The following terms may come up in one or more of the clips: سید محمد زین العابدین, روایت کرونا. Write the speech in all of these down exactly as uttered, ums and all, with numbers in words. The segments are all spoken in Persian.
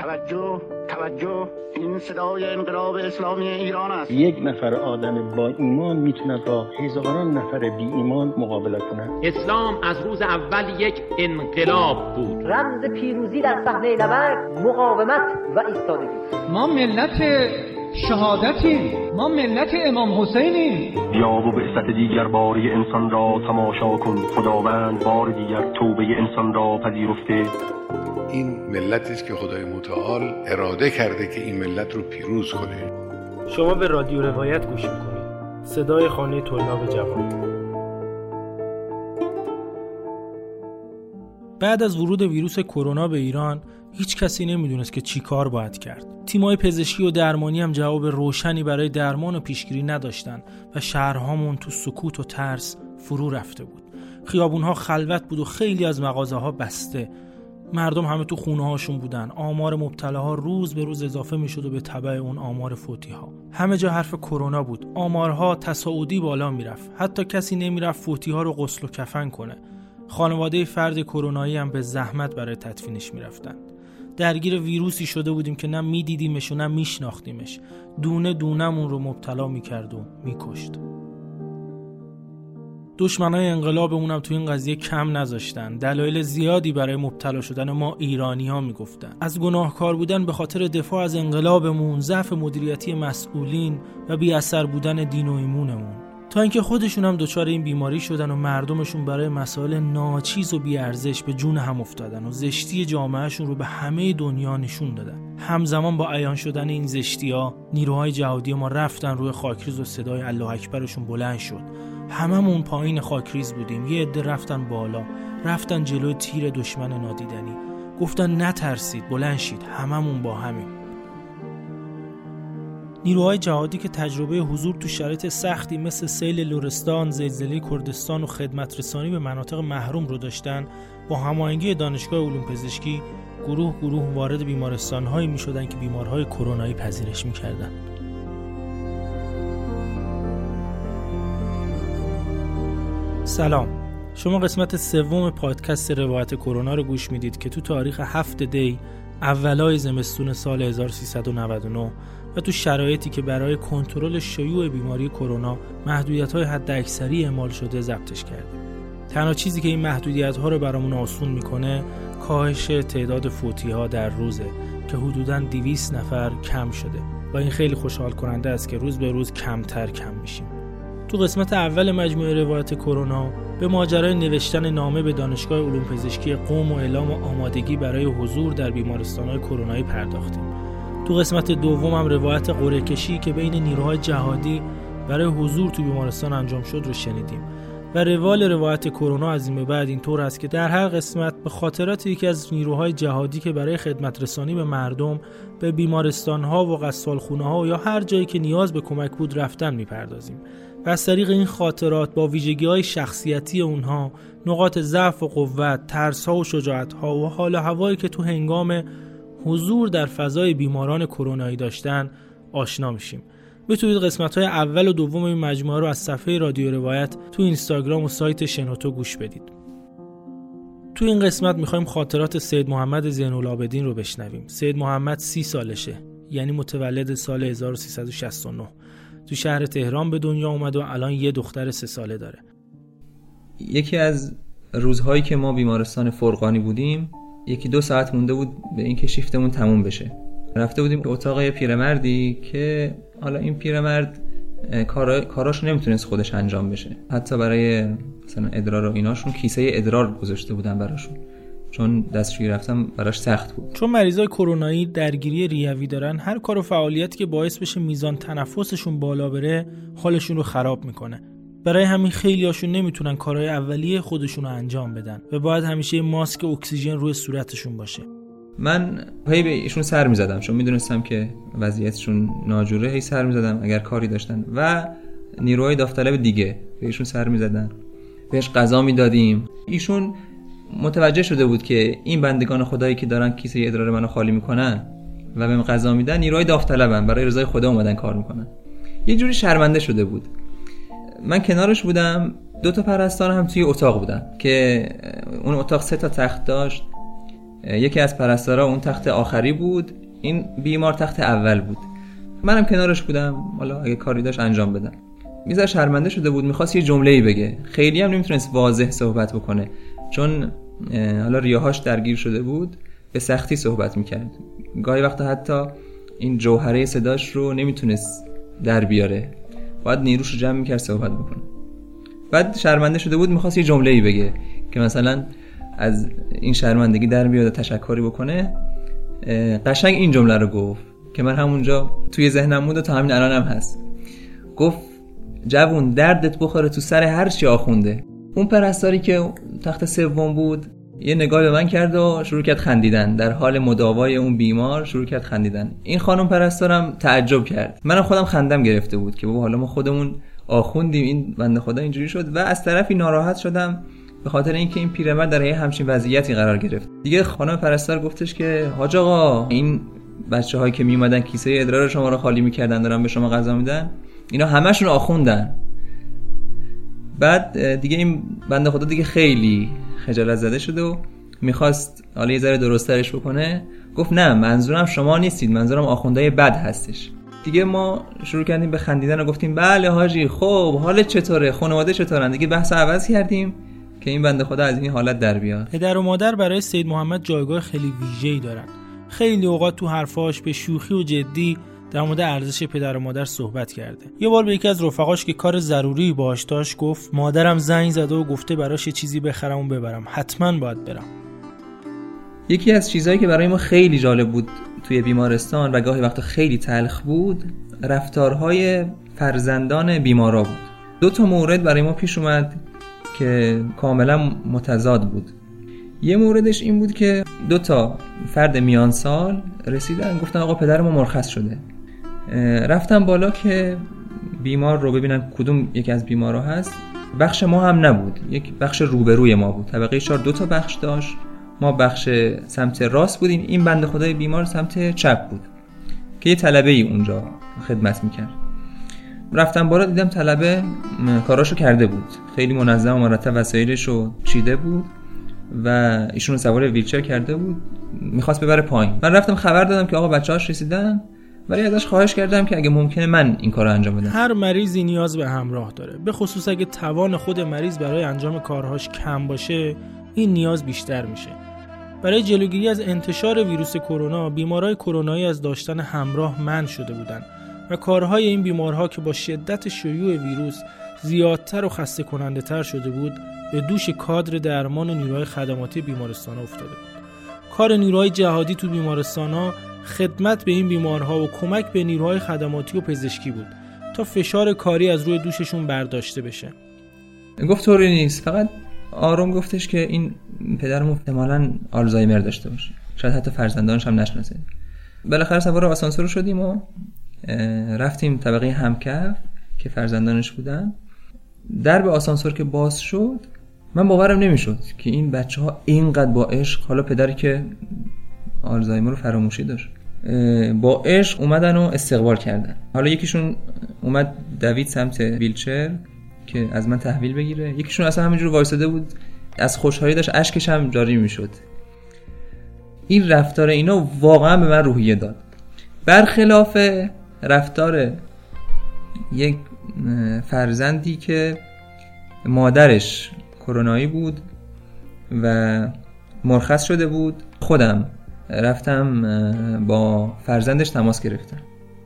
توجه توجه این صدای انقلاب اسلامی ایران است. یک نفر آدم با ایمان میتونه با هزاران نفر بی ایمان مقابله کنه. اسلام از روز اول یک انقلاب بود. رمز پیروزی در صحنه نبرد مقاومت و ایستادگی. ما ملت شهادتیم، ما ملت امام حسینیم. بیا و بعثت دیگر باری انسان را تماشا کن، خداوند بار دیگر توبه انسان را پذیرفته. این ملتی است که خدای متعال اراده کرده که این ملت رو پیروز کنه. شما به رادیو روایت گوش میکنید، صدای خانه طلاب جوان. بعد از ورود ویروس کرونا به ایران هیچ کسی نمیدونست که چی کار باید کرد. تیمای پزشکی و درمانی هم جواب روشنی برای درمان و پیشگیری نداشتن و شهرهامون تو سکوت و ترس فرو رفته بود. خیابونها خلوت بود و خیلی از مغازه‌ها بسته. مردم همه تو خونه‌هاشون بودن. آمار مبتلاها روز به روز اضافه میشد و به تبع اون آمار فوتی‌ها. همه جا حرف کرونا بود. آمارها تصاعدی بالا میرفت. حتی کسی نمیرفت فوتی‌ها رو غسل و کفن کنه. خانواده فرد کرونایی هم به زحمت برای تدفینش میرفتن. درگیر ویروسی شده بودیم که نه میدیدیمش و نه میشناختیمش. دونه دونمون رو مبتلا میکرد و میکشت. دشمنای انقلابمون هم تو این قضیه کم نذاشتن. دلایل زیادی برای مبتلا شدن ما ایرانی‌ها میگفتن. از گناهکار بودن به خاطر دفاع از انقلابمون، ضعف مدیریتی مسئولین و بی اثر بودن دین و ایمونمون. تا اینکه خودشون هم دچار این بیماری شدن و مردمشون برای مسائل ناچیز و بیارزش به جون هم افتادن و زشتی جامعهشون رو به همه دنیا نشون دادن. همزمان با عیان شدن این زشتی‌ها، نیروهای جهادی ما رفتن روی خاکریز و صدای الله اکبرشون بلند شد. هممون پایین خاکریز بودیم، یه عده رفتن بالا، رفتن جلو تیر دشمن نادیدنی، گفتن نترسید، بلند شید، هممون با همیم. نیروهای جهادی که تجربه حضور تو شرایط سختی مثل سیل لرستان، زلزله کردستان و خدمت رسانی به مناطق محروم رو داشتن، با هماهنگی دانشگاه علوم پزشکی گروه گروه وارد بیمارستان‌هایی می‌شدن که بیمارهای کرونایی پذیرش می‌کردن. سلام، شما قسمت سوم پادکست روایت کرونا رو گوش میدید که تو تاریخ هفت دی اولای زمستون سال هزار و سیصد و نود و نه و تو شرایطی که برای کنترل شیوع بیماری کرونا محدودیت‌های حداکثری اعمال شده ضبطش کردیم. تنها چیزی که این محدودیت‌ها رو برامون آسون می‌کنه کاهش تعداد فوتی‌ها در روزه که حدوداً دویست نفر کم شده و این خیلی خوشحال کننده است که روز به روز کمتر کم میشیم. تو قسمت اول مجموعه روایت کرونا به ماجرای نوشتن نامه به دانشگاه علوم پزشکی قم و اعلام و آمادگی برای حضور در بیمارستان‌های کرونایی پرداختیم. تو قسمت دوم هم روایت قرعه کشی که بین نیروهای جهادی برای حضور تو بیمارستان انجام شد رو شنیدیم و روال روایت کرونا از این به بعد اینطور است که در هر قسمت به خاطرات یکی از نیروهای جهادی که برای خدمت رسانی به مردم به بیمارستان‌ها و غسالخونه‌ها یا هر جایی که نیاز به کمک بود رفتن می‌پردازیم و از طریق این خاطرات با ویژگی‌های شخصیتی اونها، نقاط ضعف و قوت، ترس‌ها و شجاعت‌ها و حال و هوایی که تو هنگام حضور در فضای بیماران کرونایی داشتن آشنا میشیم. میتونید قسمت‌های اول و دوم این مجموعه رو از صفحه رادیو روایت تو اینستاگرام و سایت شنوتو گوش بدید. تو این قسمت میخوایم خاطرات سید محمد زین العابدین رو بشنویم. سید محمد سی سالشه، یعنی متولد سال هزار و سیصد و شصت و نه. تو شهر تهران به دنیا اومد و الان یه دختر سه ساله داره. یکی از روزهایی که ما بیمارستان فرقانی بودیم، یکی دو ساعت مونده بود به اینکه شیفتمون تموم بشه. رفته بودیم به اتاق یه پیرمردی که حالا این پیرمرد کارا کاراشو نمیتونست خودش انجام بشه. حتی برای مثلا ادرار و ایناشون کیسه ادرار گذاشته بودن براشون، چون دستشویی رفتن براش سخت بود. چون مریضای کرونایی درگیری ریوی دارن، هر کار و فعالیتی که باعث بشه میزان تنفسشون بالا بره حالشون رو خراب میکنه. برای همین خیلیاشون نمیتونن کارهای اولیه خودشون رو انجام بدن و باید همیشه ماسک اکسیژن روی صورتشون باشه. من هی به ایشون سر میزدم، چون میدونستم که وضعیتشون ناجوره. هی سر میزدم اگر کاری داشتن و نیروهای داوطلب دیگه به ایشون سر میزدن، بهش غذا میدادیم. ایشون متوجه شده بود که این بندگان خدایی که دارن کیسه ادرار منو خالی میکنن و بهم غذا میدن نیروهای داوطلبن، برای رضای خدا اومدن کار میکنن. یه جوری شرمنده شده بود. من کنارش بودم، دو تا پرستار هم توی اتاق بودن که اون اتاق سه تا تخت داشت. یکی از پرستارا اون تخت آخری بود، این بیمار تخت اول بود. منم کنارش بودم، حالا اگه کاری داشت انجام بدم. میزار شرمنده شده بود، میخواست یه جمله‌ای بگه، خیلی هم نمیتونست واضح صحبت بکنه چون حالا ریه‌هاش درگیر شده بود، به سختی صحبت میکرد. گاهی وقتا حتی این جوهره صداش رو نمیتونست در بیاره، باید نیروش رو جمع میکرد صحبت بکنه. بعد شرمنده شده بود، میخواست یه جمله‌ای بگه که مثلا از این شرمندگی در بیاد و تشکری بکنه. قشنگ این جمله رو گفت که من همونجا توی ذهنم بود و تا همین الانم هست. گفت جوون دردت بخوره تو سر هر چی آخونده. اون پرستاری که تخت سوم بود یه نگاه به من کرد و شروع کرد خندیدن، در حال مداوای اون بیمار شروع کرد خندیدن. این خانم پرستارم تعجب کرد، منم خودم خندم گرفته بود که بابا حالا ما خودمون آخوندیم این بنده خدا اینجوری شد. و از طرفی ناراحت شدم به خاطر اینکه این پیرمرد در همچین وضعیتی قرار گرفت. دیگه خانم پرستار گفتش که حاج آقا این بچه‌هایی که میومدن کیسه ادرار شما رو خالی می‌کردن دارن به شما غذا میدن، اینا همشون آخوندن. بعد دیگه این بنده خدا دیگه خیلی خجالت زده شد و میخواست حالا یه ذره درست‌ترش بکنه. گفت نه، منظورم شما نیستید، منظورم آخوندهای بد هستش. دیگه ما شروع کردیم به خندیدن و گفتیم بله حاجی، خب حالت چطوره، خانواده چطورن. دیگه بحث عوض کردیم که این بنده خدا از این حالت در بیاد. پدر و مادر برای سید محمد جایگاه خیلی ویژه‌ای دارن. خیلی اوقات تو حرفاش به شوخی و جدی در مورد ارزش پدر و مادر صحبت کرده. یه بار به یکی از رفقاش که کار ضروری باهاش داشت گفت مادرم زنگ زده و گفته براش یه چیزی بخرم و ببرم، حتما باید برم. یکی از چیزایی که برای ما خیلی جالب بود توی بیمارستان و گاهی وقتا خیلی تلخ بود، رفتارهای فرزندان بیمارا بود. دو تا مورد برای ما پیش اومد که کاملا متضاد بود. یه موردش این بود که دو تا فرد میان سال رسیدن گفتن آقا پدر ما مرخص شده. رفتم بالا که بیمار رو ببینن کدوم یکی از بیمارا هست. بخش ما هم نبود، یک بخش روبروی ما بود. طبقه چهار دو تا بخش داشت، ما بخش سمت راست بودیم، این بنده خدای بیمار سمت چپ بود که یه طلبه‌ای اونجا خدمت میکرد. رفتم بالا دیدم طلبه کاراشو کرده بود، خیلی منظم و مرتب وسایلشو چیده بود و ایشون سوار ویلچر کرده بود، میخواست ببره پایین. من رفتم خبر دادم که آقا بچه‌هاش رسیدن، ولی ازش خواهش کردم که اگه ممکنه من این کارو انجام بدم. هر مریضی نیاز به همراه داره، به خصوص اگه توان خود مریض برای انجام کارهاش کم باشه این نیاز بیشتر میشه. برای جلوگیری از انتشار ویروس کرونا، بیمارای کرونایی از داشتن همراه منع شده بودند و کارهای این بیمارها که با شدت شیوع ویروس زیادتر و خسته کننده تر شده بود به دوش کادر درمان و نیروهای خدماتی بیمارستان افتاده بود. کار نیروهای جهادی تو بیمارستان‌ها خدمت به این بیمارها و کمک به نیروهای خدماتی و پزشکی بود تا فشار کاری از روی دوششون برداشته بشه. گفت طوری نیست، فقط آروم گفتش که این پدرم احتمالاً آلزایمر داشته باشه، شاید حتی فرزندانش هم نشناسه. بالاخره سوار آسانسور شدیم و رفتیم طبقه همکف که فرزندانش بودن. درب آسانسور که باز شد، من باورم نمیشد که این بچه‌ها اینقدر با عشق، حالا پدری که آلزایمر رو فراموشی داشت، با عشق اومدن و استقبال کردن. حالا یکیشون اومد دوید سمت ویلچر که از من تحویل بگیره، یکیشون اصلا همینجور وایساده بود، از خوشحالی داشت اشکش هم جاری میشد. این رفتار اینا واقعا به من روحیه داد، برخلاف رفتار یک فرزندی که مادرش کرونایی بود و مرخص شده بود. خودم رفتم با فرزندش تماس گرفتم.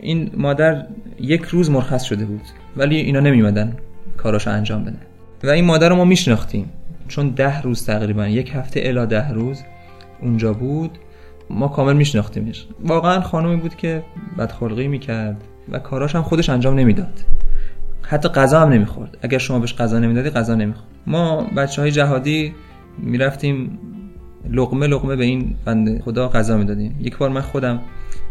این مادر یک روز مرخص شده بود ولی اینا نمیمدن کاراشو انجام بدن و این مادر رو ما میشناختیم چون ده روز تقریبا، یک هفته الی ده روز اونجا بود، ما کامل میشناختیمش. واقعا خانومی بود که بدخلقی میکرد و کاراش هم خودش انجام نمیداد، حتی غذا هم نمیخورد. اگر شما بهش غذا نمیدادی غذا نمیخورد. ما بچهای جهادی میرفتیم لقمه لقمه به این بنده خدا غذا میدادیم. یک بار من خودم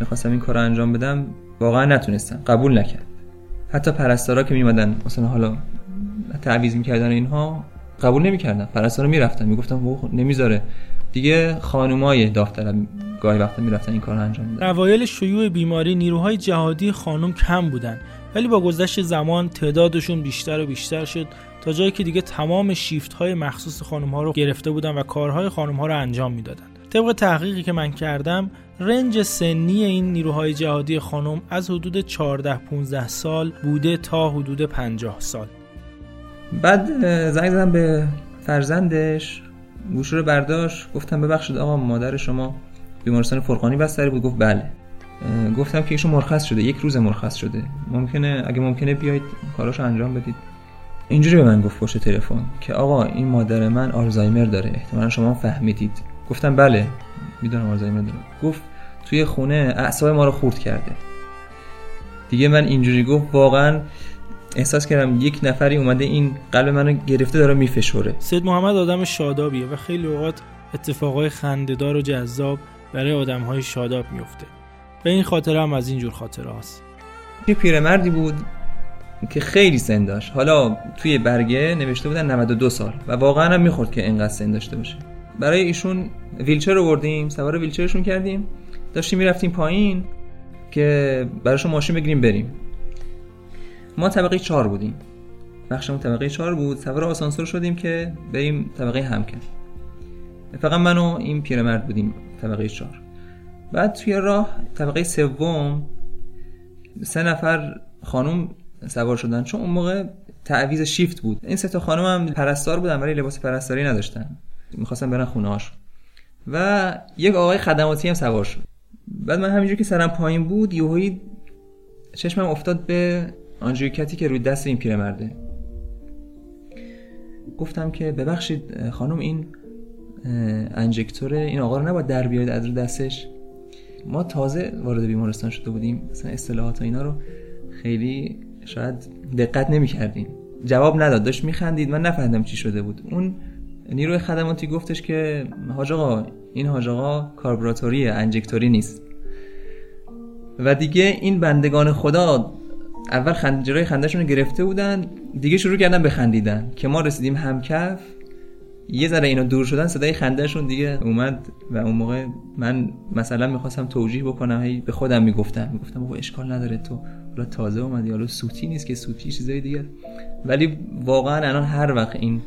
میخواستم این کارو انجام بدم، واقعا نتونستم، قبول نکرد. حتی پرستارا که میمدن مثلا حالا تعویض میکردن اینها قبول نمیکردن. پرستارا میرفتن میگفتن نمیذاره. دیگه خانمای داوطلب گاهی وقتا میرفتن این کارو انجام میدادن. اوایل شیوع بیماری نیروهای جهادی خانم کم بودن ولی با گذشت زمان تعدادشون بیشتر و بیشتر شد تا جایی که دیگه تمام شیفت‌های مخصوص خانم‌ها رو گرفته بودن و کارهای خانم‌ها رو انجام میدادن. طبق تحقیقی که من کردم رنج سنی این نیروهای جهادی خانم از حدود چهارده پانزده سال بوده تا حدود پنجاه سال. بعد زنگ زدم به فرزندش، گوشی رو برداشت، گفتم ببخشید آقا مادر شما بیمارستان فرقانی بستری بود؟ گفت بله. گفتم که ایشون مرخص شده، یک روز مرخص شده، ممکنه اگه ممکنه بیایید کاراشو انجام بدید. اینجوری به من گفت پشت تلفن که آقا این مادر من آلزایمر داره، احتمالاً شما فهمیدید. گفتم بله میدونم آلزایمر داره. گفت توی خونه اعصاب ما رو خورد کرده. دیگه من اینجوری گفت واقعاً احساس کردم یک نفری اومده این قلب منو گرفته داره میفشوره. سید محمد آدم شادابیه و خیلی اوقات اتفاقای خنده‌دار و جذاب برای آدم‌های شاداب میفته. به این خاطره هم از این جور خاطره هاست. یه پیرمردی بود که خیلی سن داشت. حالا توی برگه نوشته بودن نود و دو سال و واقعا هم میخورد که اینقدر سن داشته باشه. برای ایشون ویلچر رو بردیم، سوار ویلچرشون کردیم، داشتیم میرفتیم پایین که براشون ماشین بگیریم بریم. ما طبقه چهار بودیم، بخشمون طبقه چهار بود. سوار آسانسور شدیم که بریم طبقه همکن. فقط من و این پیرمرد بودیم طبقه چهار. بعد توی راه طبقه سوم سه نفر خانم سوار شدن، چون اون موقع تعویض شیفت بود. این سه تا خانم هم پرستار بودن ولی لباس پرستاری نداشتن، می‌خواستن برن خونه‌هاشون. و یک آقای خدماتی هم سوار شد. بعد من همینجوری که سرم پایین بود یهو چشمم افتاد به آنژیوکتی که روی دست این پیرمرده. گفتم که ببخشید خانم این انجکتور این آقا رو نباید در بیارید از روی دستش؟ ما تازه وارد بیمارستان شده بودیم، مثلا اصطلاحات و اینا رو خیلی شاید دقت نمی‌کردیم. جواب نداد، داشت می‌خندید، من نفهمیدم چی شده بود. اون نیروی خدماتی گفتش که حاج آقا این حاج آقا کاربراتوری انجکتوری نیست. و دیگه این بندگان خدا اول خنجرای خنده‌شون رو گرفته بودن، دیگه شروع کردن به خندیدن که ما رسیدیم همکف. یه ذره اینا دور شدن، صدای خنده‌شون دیگه اومد و اون موقع من مثلا می‌خواستم توجیه بکنم، هی به خودم میگفتم میگفتم بابا اشکال نداره، تو حالا تازه اومدی، حالا سوتی نیست که، سوتی چیزای دیگه. ولی واقعا الان هر وقت این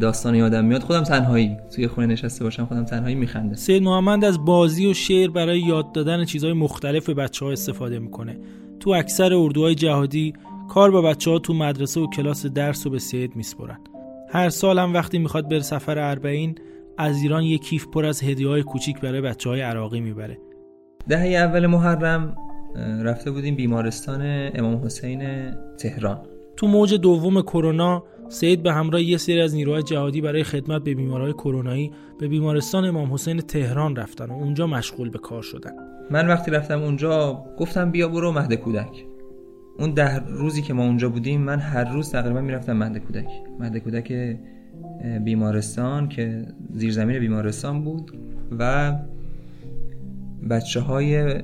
داستان یادم میاد خودم تنهایی توی خونه نشسته باشم خودم تنهایی میخندم. سید محمد از بازی و شعر برای یاد دادن چیزهای مختلف به بچه‌ها استفاده میکنه. تو اکثر اردوهای جهادی کار با بچه‌ها تو مدرسه و کلاس درس و به سید میسپرن. هر سال هم وقتی میخواد بره سفر اربعین از ایران یک کیف پر از هدیه‌های کوچیک برای بچه‌های عراقی میبره. دهه اول محرم رفته بودیم بیمارستان امام حسین تهران. تو موج دوم کرونا سید به همراه یه سری از نیروهای جهادی برای خدمت به بیمارهای کرونایی به بیمارستان امام حسین تهران رفتن و اونجا مشغول به کار شدن. من وقتی رفتم اونجا گفتم بیا برو مهد کودک. اون ده روزی که ما اونجا بودیم من هر روز تقریبا میرفتم مهد کودک. مهد کودک بیمارستان که زیرزمین بیمارستان بود و بچه‌های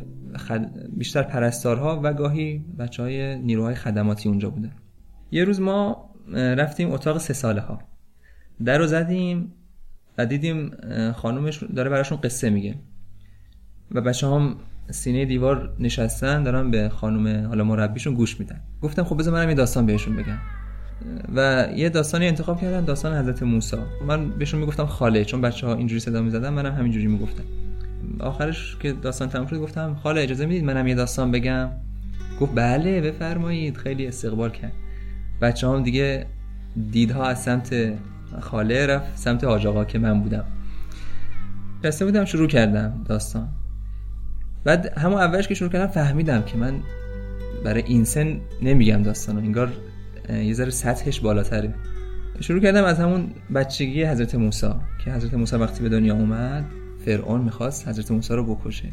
خد... بیشتر پرستارها و گاهی بچه‌های نیروهای خدماتی اونجا بودن. یه روز ما رفتیم اتاق سه ساله ها، در رو زدیم و دیدیم خانومش داره براشون قصه میگه و بچه هم سینه دیوار نشستن دارن به خانوم حالا مربیشون گوش میدن. گفتم خب بذار منم یه داستان بهشون بگم و یه داستانی انتخاب کردم، داستان حضرت موسی. من بهشون میگفتم خاله، چون بچه ها اینجوری صدا میزدن منم همینجوری میگفتم. آخرش که داستان تموم شد گفتم خاله اجازه میدید منم یه داستان بگم؟ گفت بله بفرمایید. خیلی استقبال کرد. بچه هم دیگه دیدها از سمت خاله رفت سمت حاج آقا که من بودم. رسته بودم شروع کردم داستان. بعد همون اولش که شروع کردم فهمیدم که من برای این سن نمیگم داستانو، انگار یه ذره سطحش بالاتره. شروع کردم از همون بچگی حضرت موسی که حضرت موسی وقتی به دنیا اومد فرعون میخواست حضرت موسی رو بکشه.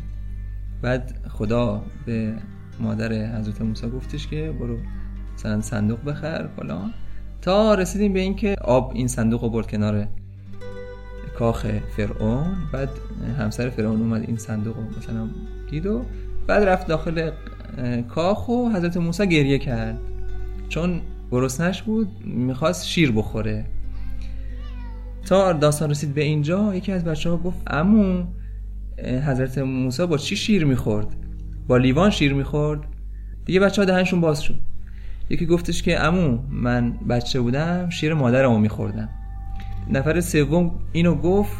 بعد خدا به مادر حضرت موسی گفتش که برو مثلا صندوق بخر فلان، تا رسیدیم به این که آب این صندوق رو برد کنار کاخ فرعون. بعد همسر فرعون اومد این صندوق رو مثلا دید و بعد رفت داخل کاخ و حضرت موسی گریه کرد چون گرسنش بود، میخواست شیر بخوره. تا داستان رسید به اینجا یکی از بچه‌ها گفت عمو حضرت موسی با چی شیر میخورد؟ با لیوان شیر میخورد. دیگه بچه‌ها دهنشون باز شد. یکی گفتش که عمو من بچه بودم شیر مادرمو میخوردم. نفر سوم اینو گفت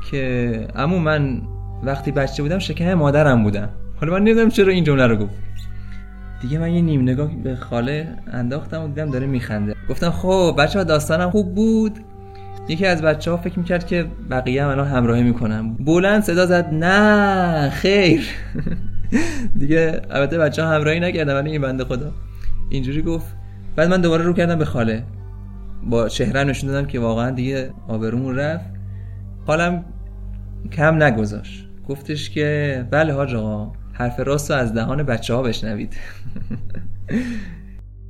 که عمو من وقتی بچه بودم شکم مادرم بودم. حالا من نمیدونم چرا این جمله رو گفت. دیگه من یه نیم نگاه به خاله انداختم و دیدم داره میخنده. گفتم خب بچه‌ها داستانم خوب بود. یکی از بچه‌ها فکر میکرد که بقیه هم الان همراهی میکنم. بلند صدا زد نه خیر. دیگه البته بچه‌ها همراهی نکردن ولی این بنده خدا اینجوری گفت. بعد من دوباره رو کردم به خاله. با چهره نشون دادم که واقعا دیگه آبرومون رفت. خالم کم نگذاشت. گفتش که بله حاج آقا، حرف راست رو از دهان بچه‌ها بشنوید.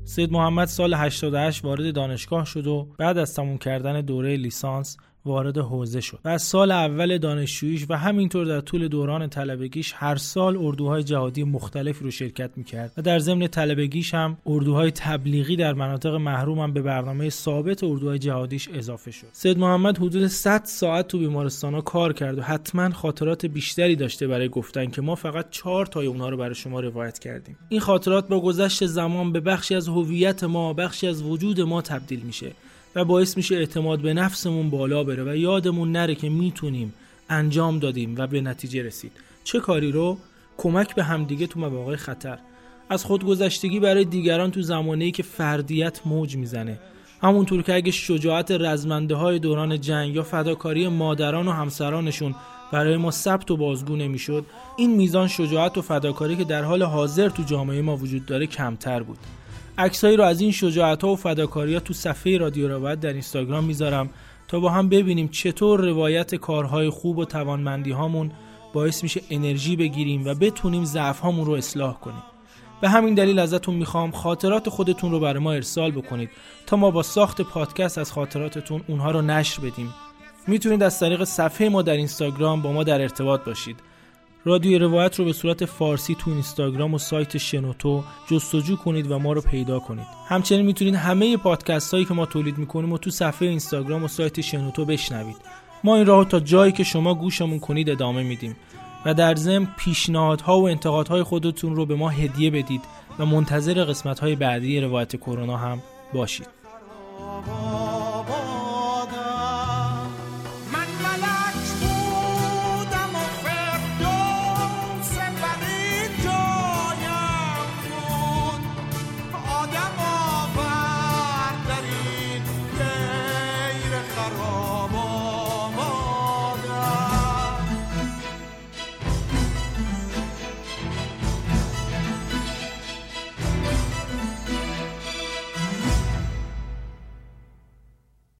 سید محمد سال هشتاد و هشت وارد دانشگاه شد و بعد از تموم کردن دوره لیسانس وارد حوزه شد و از سال اول دانشجوییش و همینطور در طول دوران طلبگیش هر سال اردوهای جهادی مختلفی رو شرکت میکرد و در ضمن طلبگیش هم اردوهای تبلیغی در مناطق محروم هم به برنامه ثابت اردوهای جهادیش اضافه شد. سید محمد حدود صد ساعت تو بیمارستان‌ها کار کرد و حتما خاطرات بیشتری داشته برای گفتن که ما فقط چهار تای اونها رو برای شما روایت کردیم. این خاطرات با گذشت زمان به بخشی از هویت ما، بخشی از وجود ما تبدیل میشه و باعث میشه اعتماد به نفسمون بالا بره و یادمون نره که میتونیم، انجام دادیم و به نتیجه رسید. چه کاری رو؟ کمک به همدیگه تو مواقع خطر، از خودگذشتگی برای دیگران تو زمانه‌ای که فردیت موج میزنه، همونطور که اگه شجاعت رزمنده های دوران جنگ یا فداکاری مادران و همسرانشون برای ما ثبت و بازگو نمیشد، این میزان شجاعت و فداکاری که در حال حاضر تو جامعه ما وجود داره کمتر بود. عکسایی رو از این شجاعت‌ها و فداکاری‌ها تو صفحه رادیو روایت در اینستاگرام میذارم تا با هم ببینیم چطور روایت کارهای خوب و توانمندی‌هامون باعث میشه انرژی بگیریم و بتونیم ضعف‌هامون رو اصلاح کنیم. به همین دلیل ازتون میخوام خاطرات خودتون رو برای ما ارسال بکنید تا ما با ساخت پادکست از خاطراتتون اونها رو نشر بدیم. میتونید از طریق صفحه ما در اینستاگرام با ما در ارتباط باشید. رادیو روایت رو به صورت فارسی تو اینستاگرام و سایت شنوتو جستجو کنید و ما رو پیدا کنید. همچنین میتونید همه پادکست هایی که ما تولید میکنیم و تو صفحه اینستاگرام و سایت شنوتو بشنوید. ما این راهو تا جایی که شما گوشمون کنید ادامه میدیم و در ضمن پیشنهادها و انتقادهای خودتون رو به ما هدیه بدید و منتظر قسمت های بعدی روایت کرونا هم باشید.